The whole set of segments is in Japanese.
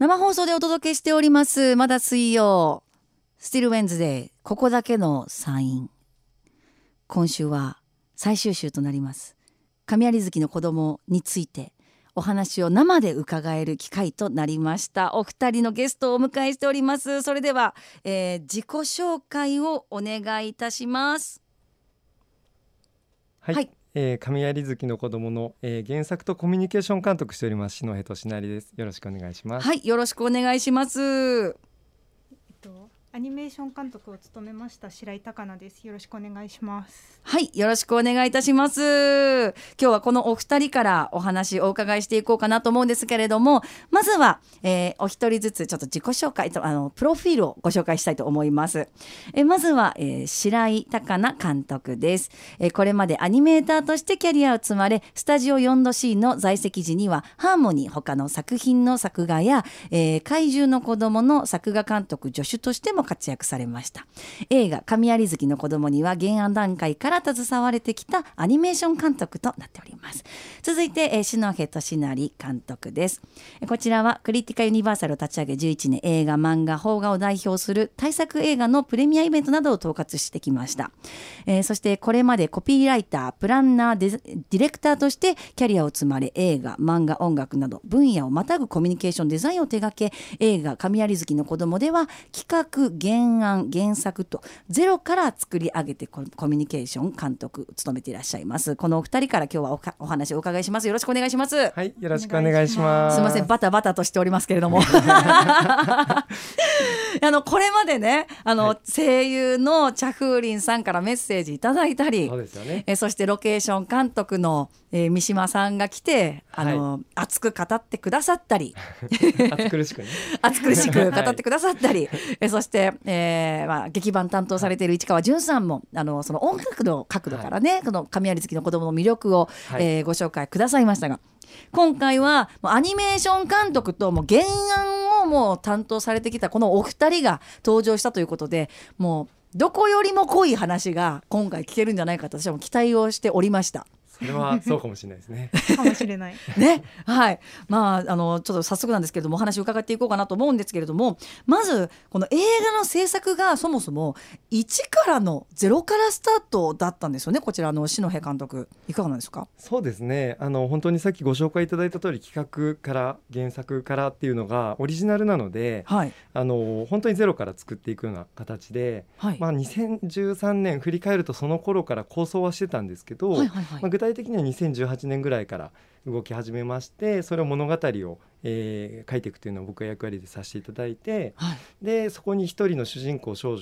生放送でお届けしております。まだ水曜スティルウェンズデー、ここだけのサイン。今週は最終週となります。神有月の子供についてお話を生で伺える機会となりました。お二人のゲストをお迎えしております。それでは、自己紹介をお願いいたします。はい、神有月の子供の、原作とコミュニケーション監督しております篠戸俊成です。よろしくお願いします。はい、よろしくお願いします。アニメーション監督を務めました白井貴奈です。よろしくお願いします。はい、よろしくお願いいたします。今日はこのお二人からお話をお伺いしていこうかなと思うんですけれども、まずは、お一人ずつちょっと自己紹介とプロフィールをご紹介したいと思います。まずは、白井貴奈監督です。これまでアニメーターとしてキャリアを積まれ、スタジオ 4°C の在籍時にはハーモニー他の作品の作画や、怪獣の子供の作画監督助手としても活躍されました。映画神有月の子供には原案段階から携われてきたアニメーション監督となっております。続いて篠戸俊成監督です。こちらはクリティカユニバーサルを立ち上げ11年映画漫画邦画を代表する大作映画のプレミアイベントなどを統括してきました。そしてこれまでコピーライタープランナーディレクターとしてキャリアを積まれ、映画漫画音楽など分野をまたぐコミュニケーションデザインを手掛け、映画神有月の子供では企画原案原作とゼロから作り上げてコミュニケーション監督を務めていらっしゃいます。このお二人から今日は お話をお伺いします。よろしくお願いします。はい、よろしくお願いします。すいません、バタバタとしておりますけれどもこれまでねはい、声優の茶風林さんからメッセージいただいたり そうですよね。そしてロケーション監督の、三島さんが来てはい、熱く語ってくださったり熱苦しくね熱苦しく語ってくださったり、はい、そして劇版担当されている市川淳さんもその音楽の角度からね、はい、この神有月の子供の魅力を、はい、ご紹介くださいましたが、今回はもうアニメーション監督ともう原案をもう担当されてきたこのお二人が登場したということで、もうどこよりも濃い話が今回聞けるんじゃないかと私はもう期待をしておりました。それはそうかもしれないですねかもしれないね、はい。まあ、ちょっと早速なんですけれどもお話を伺っていこうかなと思うんですけれども、まずこの映画の制作がそもそも1からの0からスタートだったんですよね。こちらの篠戸監督いかがなんですか。そうですね、本当にさっきご紹介いただいた通り企画から原作からっていうのがオリジナルなので、はい、本当にゼロから作っていくような形で、はい、2013年振り返るとその頃から構想はしてたんですけど、はいはいはい、具体的には2018年ぐらいから動き始めまして、それを物語を、書いていくというのを僕が役割でさせていただいて、はい、でそこに一人の主人公の少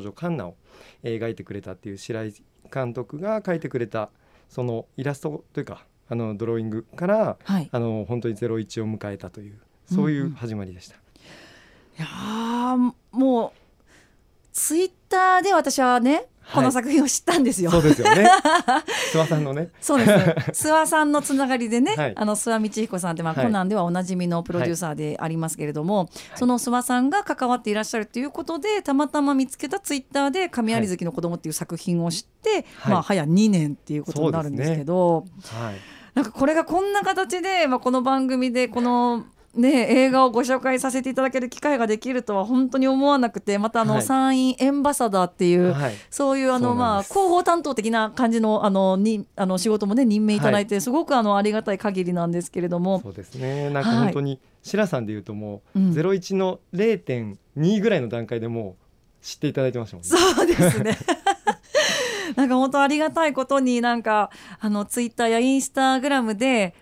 女カンナを描いてくれたっていう白井監督が描いてくれたそのイラストというかドローイングから、はい、本当に01を迎えたというそういう始まりでした。いやもうツイッターで私はねこの作品を知ったんですよ。そうですよね諏訪さんのねそうですね諏訪さんのつながりでね、はい、諏訪道彦さんって、コナンではおなじみのプロデューサーでありますけれども、はい、その諏訪さんが関わっていらっしゃるということでたまたま見つけたツイッターで神有月の子供っていう作品を知って、はい、早2年っていうことになるんですけど、そうですね、はい、なんかこれがこんな形で、この番組でこの映画をご紹介させていただける機会ができるとは本当に思わなくて、またはい、参院エンバサダーっていう、はい、そういう広報担当的な感じの仕事もね任命いただいて、はい、すごくありがたい限りなんですけれども。そうですね、なんか本当に、はい、白さんでいうともう、01の 0.2 ぐらいの段階でもう知っていただいてましたもんね。そうですねなんか本当ありがたいことになんかツイッターやインスタグラムで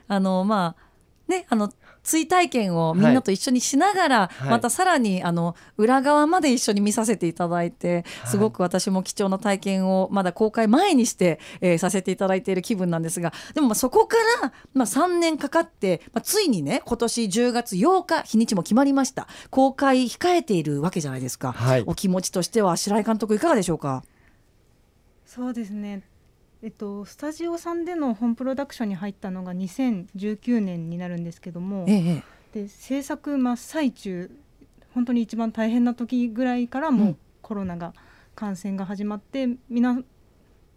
追体験をみんなと一緒にしながら、はい、またさらに裏側まで一緒に見させていただいて、すごく私も貴重な体験をまだ公開前にして、させていただいている気分なんですが、でもそこから、3年かかって、ついにね今年10月8日日にちも決まりました。公開控えているわけじゃないですか、はい、お気持ちとしては白井監督いかがでしょうか。そうですね、スタジオさんでの本プロダクションに入ったのが2019年になるんですけども、ええ、で制作真っ最中本当に一番大変な時ぐらいからもうコロナが感染が始まって、みんな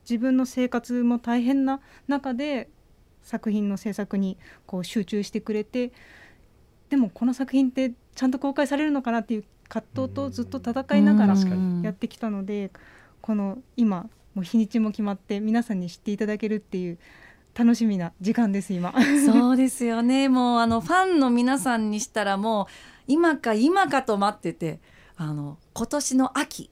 自分の生活も大変な中で作品の制作にこう集中してくれて、でもこの作品ってちゃんと公開されるのかなっていう葛藤とずっと戦いながらやってきたので、この今もう日にちも決まって皆さんに知っていただけるっていう楽しみな時間です今。そうですよね。もうファンの皆さんにしたらもう今か今かと待ってて、今年の秋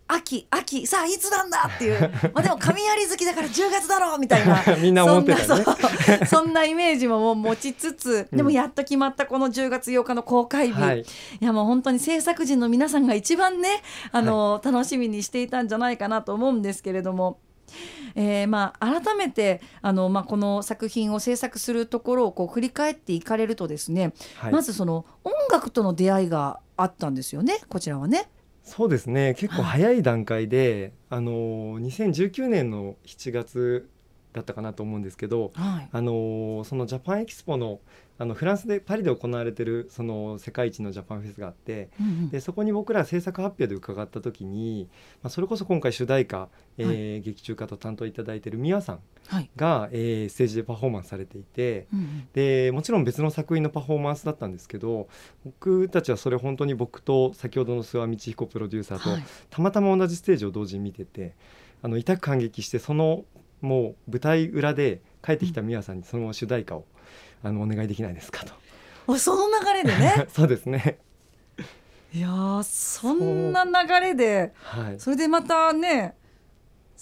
さあいつなんだっていう、まあ、でも神有月だから10月だろうみたいなみんな思ってたね。そんなイメージも持ちつつ、でもやっと決まったこの10月8日の公開日、はい、いやもう本当に制作陣の皆さんが一番ねはい、楽しみにしていたんじゃないかなと思うんですけれども、改めてこの作品を制作するところをこう振り返っていかれるとですね、はい、まずその音楽との出会いがあったんですよね、こちらはね。そうですね、結構早い段階で、はい、2019年の7月だったかなと思うんですけど、はい、そのジャパンエキスポのフランスでパリで行われてるその世界一のジャパンフェスがあって、うんうん、でそこに僕ら制作発表で伺った時に、まあ、それこそ今回主題歌、はい、劇中歌と担当いただいているミワさんが、はい、ステージでパフォーマンスされていて、うんうん、でもちろん別の作品のパフォーマンスだったんですけど、僕たちはそれ本当に僕と先ほどの諏訪道彦プロデューサーと、はい、たまたま同じステージを同時に見てて痛く感激して、そのもう舞台裏で帰ってきたミワさんにその主題歌をお願いできないですかと。その流れでねそうですね。いやそんな流れで はい、それでまたね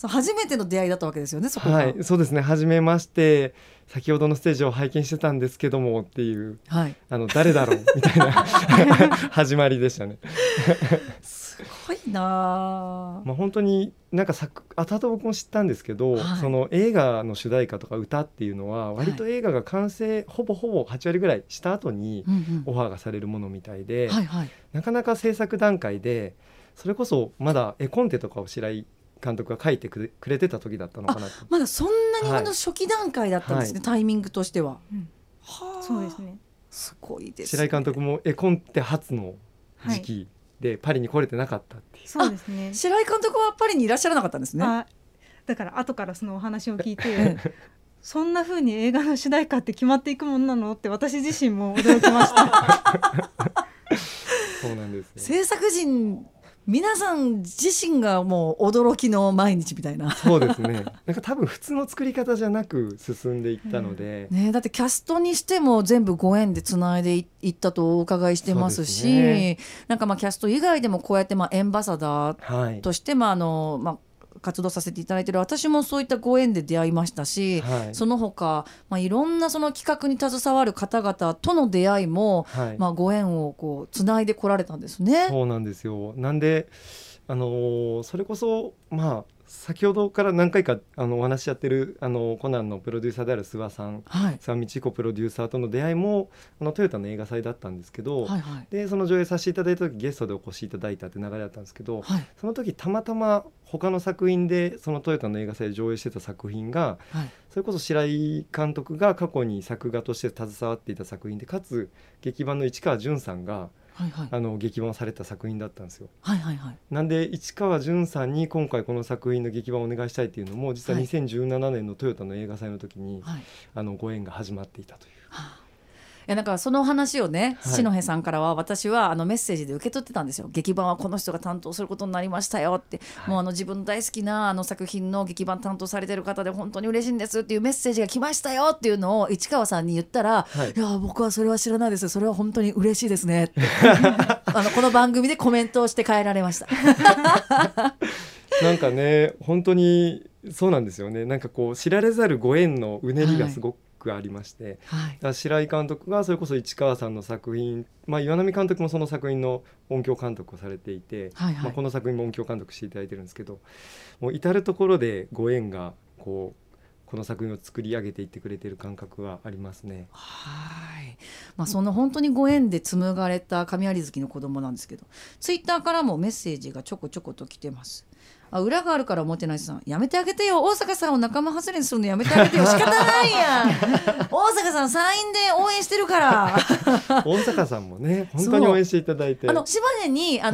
初めての出会いだったわけですよね、そこが。はい、そうですね、初めまして。先ほどのステージを拝見してたんですけどもっていう、はい、誰だろうみたいな始まりでしたね。すごいな、まあ、本当になんか後々僕も知ったんですけど、はい、その映画の主題歌とか歌っていうのは割と映画が完成、はい、ほぼ8割ぐらいした後にオファーがされるものみたいで、うんうんはいはい、なかなか制作段階でそれこそまだ絵コンテとかを白井監督が書いてくれてた時だったのかなと。まだそんなに初期段階だったんですね、はい、タイミングとしては、うん、はそうですね。すごいですね。白井監督も絵コンテ初の時期でパリに来れてなかったっていう、はい、そうですね。白井監督はパリにいらっしゃらなかったんですね。あ、だから後からそのお話を聞いてそんな風に映画の主題歌って決まっていくもんなのって私自身も驚きましたそうなんですね。制作陣皆さん自身がもう驚きの毎日みたいな。そうですね。なんか多分普通の作り方じゃなく進んでいったので、うんね、だってキャストにしても全部ご縁でつないでいったとお伺いしてますし、ね、なんかキャスト以外でもこうやってエンバサダーとして活動させていただいている私もそういったご縁で出会いましたし、はい、その他、いろんなその企画に携わる方々との出会いも、はい、ご縁をこうつないでこられたんですね。そうなんですよ。なんで、それこそ、先ほどから何回かお話しやってるコナンのプロデューサーである諏訪さん、はい、諏訪道彦プロデューサーとの出会いもトヨタの映画祭だったんですけど、はいはい、でその上映させていただいた時ゲストでお越しいただいたって流れだったんですけど、はい、その時たまたま他の作品でそのトヨタの映画祭で上映してた作品が、はい、それこそ白井監督が過去に作画として携わっていた作品で、かつ劇版の市川淳さんがはいはい、劇版をされた作品だったんですよ、はいはいはい、なんで市川淳さんに今回この作品の劇版をお願いしたいっていうのも実は2017年のトヨタの映画祭の時に、はい、ご縁が始まっていたという、はあ、いやなんかその話をね、はい、篠平さんからは私はメッセージで受け取ってたんですよ。劇版はこの人が担当することになりましたよって、はい、もう自分の大好きな作品の劇版担当されてる方で本当に嬉しいんですっていうメッセージが来ましたよっていうのを市川さんに言ったら、はい、いや僕はそれは知らないです、それは本当に嬉しいですねってこの番組でコメントをして帰られましたなんかね本当にそうなんですよね。なんかこう知られざるご縁のうねりがすごく、はいありまして、はい、白井監督がそれこそ市川さんの作品、岩波監督もその作品の音響監督をされていて、はいはいこの作品も音響監督していただいてるんですけど、もう至るところでご縁がこの作品を作り上げていってくれている感覚はありますね。はい、その本当にご縁で紡がれた神有月の子供なんですけど、ツイッターからもメッセージがちょこちょこと来てます。あ、裏があるからおもてなしさんやめてあげてよ、大阪さんを仲間外れにするのやめてあげてよ、仕方ないやん大阪さん参院で応援してるから大阪さんもね本当に応援していただいて、あの島根にはい、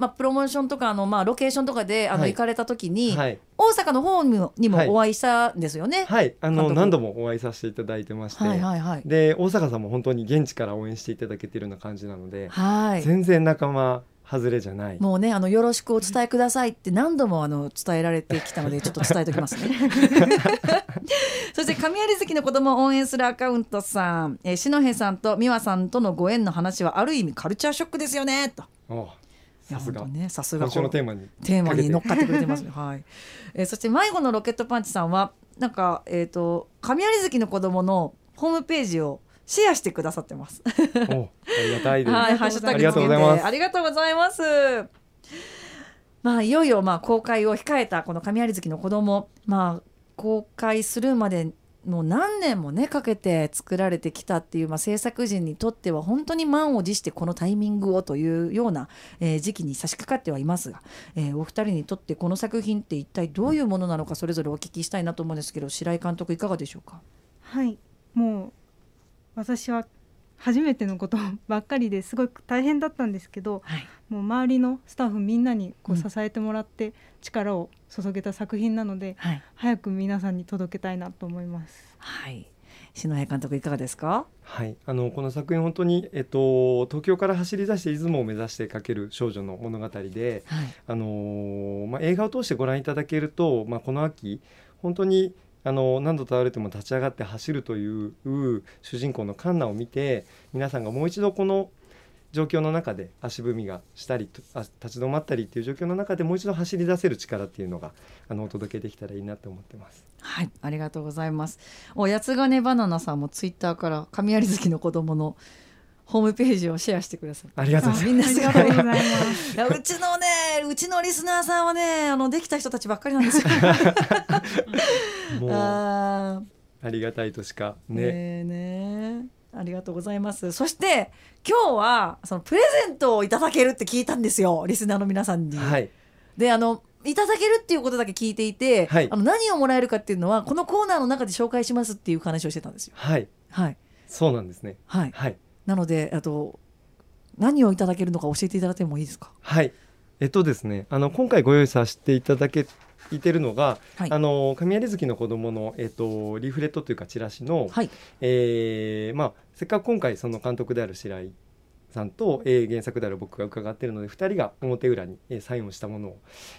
まあ、プロモーションとかロケーションとかで行かれた時に、はい、大阪の方にもお会いしたんですよね。はい、何度もお会いさせていただいてまして、はいはいはい、で大阪さんも本当に現地から応援していただけてるような感じなので、はい、全然仲間外れじゃない。もうね、よろしくお伝えくださいって何度も伝えられてきたのでちょっと伝えときますねそして神有月の子供を応援するアカウントさん、篠平さんと美和さんとのご縁の話はある意味カルチャーショックですよねと。さすがさすがこのテーマに乗っかってくれてますね、はい、そして迷子のロケットパンチさんはなんか、神有月の子供のホームページをシェアしてくださってますお、ありがたいです、はい、ハッシュタグつけてありがとうございます。ありがとうございます。まあ、いよいよ公開を控えたこの神有月の子供、まあ、公開するまでもう何年もねかけて作られてきたっていう、まあ、制作陣にとっては本当に満を持してこのタイミングをというような、時期に差し掛かってはいますが、お二人にとってこの作品って一体どういうものなのかそれぞれお聞きしたいなと思うんですけど、白井監督いかがでしょうか。はい、もう私は初めてのことばっかりですごく大変だったんですけど、はい、もう周りのスタッフみんなに支えてもらって力を注げた作品なので、はい、早く皆さんに届けたいなと思います、はい、篠平監督いかがですか。はい、この作品本当に、東京から走り出して出雲を目指してかける少女の物語で、はい、まあ、映画を通してご覧いただけると、まあ、この秋本当に何度倒れても立ち上がって走るという主人公のカンナを見て、皆さんがもう一度この状況の中で足踏みがしたり立ち止まったりという状況の中でもう一度走り出せる力っていうのがお届けできたらいいなと思ってます。はい、ありがとうございます。八つ金バナナさんもツイッターから神有月の子供のホームページをシェアしてください。ありがとうございます。うちのリスナーさんはね、できた人たちばっかりなんですよもうありがたいとしかね。ありがとうございます。そして今日はそのプレゼントをいただけるって聞いたんですよ、リスナーの皆さんに、はい、でいただけるっていうことだけ聞いていて、はい、何をもらえるかっていうのはこのコーナーの中で紹介しますっていう話をしてたんですよ。はい、はい、そうなんですね。はい、はい、なので何をいただけるのか教えていただいてもいいですか。はい、ですね、今回ご用意させていただけているのが、はい、神有月の子供の、リーフレットというかチラシの、はい、まあ、せっかく今回その監督である白井さんと、原作である僕が伺っているので2人が表裏に、サインをしたものを、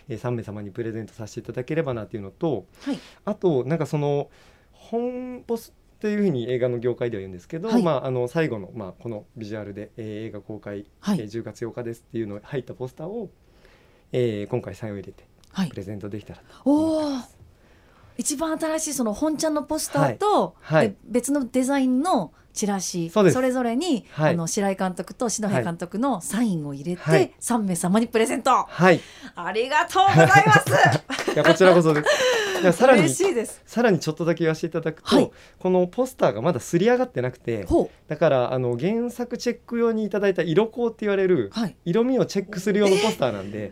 3名様にプレゼントさせていただければなというのと、はい、あとなんかその本ポスというふうに映画の業界では言うんですけど、はい、まあ、最後の、まあ、このビジュアルで、映画公開、はい、10月8日ですっていうのが入ったポスターを、今回サインを入れてプレゼントできたらと思います。はい、一番新しいその本ちゃんのポスターと、はいはい、別のデザインのチラシ それぞれに、はい、白井監督と篠平監督のサインを入れて、はい、3名様にプレゼント、はい、ありがとうございますいやこちらこそですさらに嬉しいです。さらにちょっとだけ言わせていただくと、はい、このポスターがまだすり上がってなくて、だから原作チェック用にいただいた色香って言われる、はい、色味をチェックする用のポスターなんで、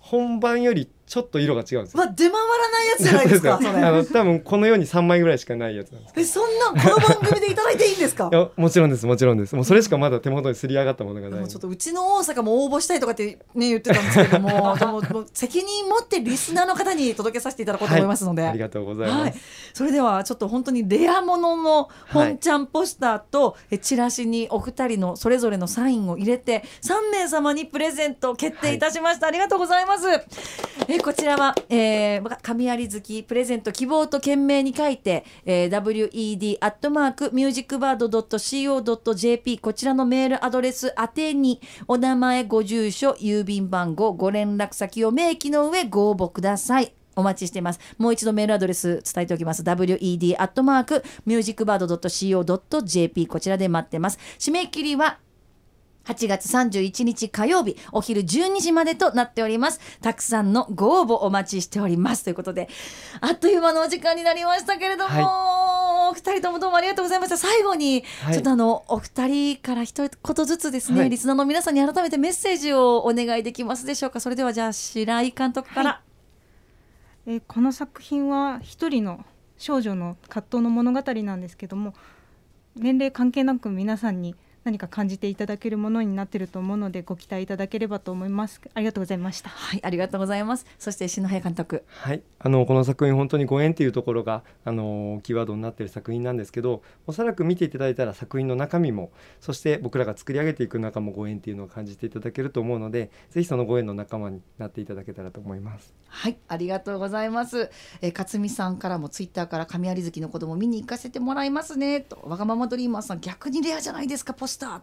本番よりちょっと色が違うんですよ。まあ、出回らないやつじゃないですかそれ多分この世に3枚ぐらいしかないやつなんですけどそんなこの番組でいただいていいんですかいやもちろんです、もちろんです。もうそれしかまだ手元にすり上がったものがない。もうちょっとうちの大阪も応募したいとかって、ね、言ってたんですけど もう責任持ってリスナーの方に届けさせていただこうと思いますので、はい、ありがとうございます、はい、それではちょっと本当にレアものの本ちゃんポスターと、はい、チラシにお二人のそれぞれのサインを入れて3名様にプレゼント決定いたしました、はい、ありがとうございます。こちらは、神有月プレゼント希望と件名に書いて、wed@musicbird.co.jp こちらのメールアドレス宛てにお名前ご住所郵便番号ご連絡先を明記の上ご応募ください。お待ちしています。もう一度メールアドレス伝えておきます。wed@musicbird.co.jp こちらで待ってます。締め切りは8月31日火曜日お昼12時までとなっております。たくさんのご応募お待ちしておりますということで、あっという間のお時間になりましたけれども、お二人ともどうもありがとうございました。最後にちょっとお二人から一言ずつですね、リスナーの皆さんに改めてメッセージをお願いできますでしょうか。それではじゃあ白井監督から、この作品は一人の少女の葛藤の物語なんですけども、年齢関係なく皆さんに何か感じていただけるものになっていると思うので、ご期待いただければと思います。ありがとうございました。はい、ありがとうございます。そして篠原監督、はい、この作品本当にご縁というところがキーワードになっている作品なんですけど、おそらく見ていただいたら作品の中身も、そして僕らが作り上げていく中もご縁というのを感じていただけると思うので、ぜひそのご縁の仲間になっていただけたらと思います。はい、ありがとうございます。勝美さんからもツイッターから神有月の子供見に行かせてもらいますねと、わがままドリーマーさん逆にレアじゃないですかポスター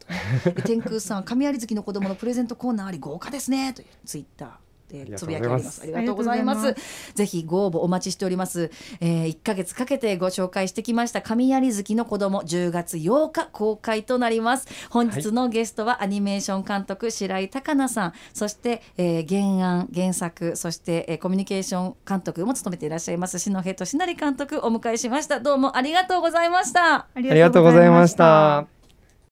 と天空さん神有月の子供のプレゼントコーナーあり豪華ですねというツイッターでつぶやきあります。ありがとうございます。ぜひご応募お待ちしております、1ヶ月かけてご紹介してきました神有月の子供、10月8日公開となります。本日のゲストはアニメーション監督白井貴奈さん、そして、原案原作、そして、コミュニケーション監督も務めていらっしゃいます篠平敏成監督をお迎えしました。どうもありがとうございました。ありがとうございました。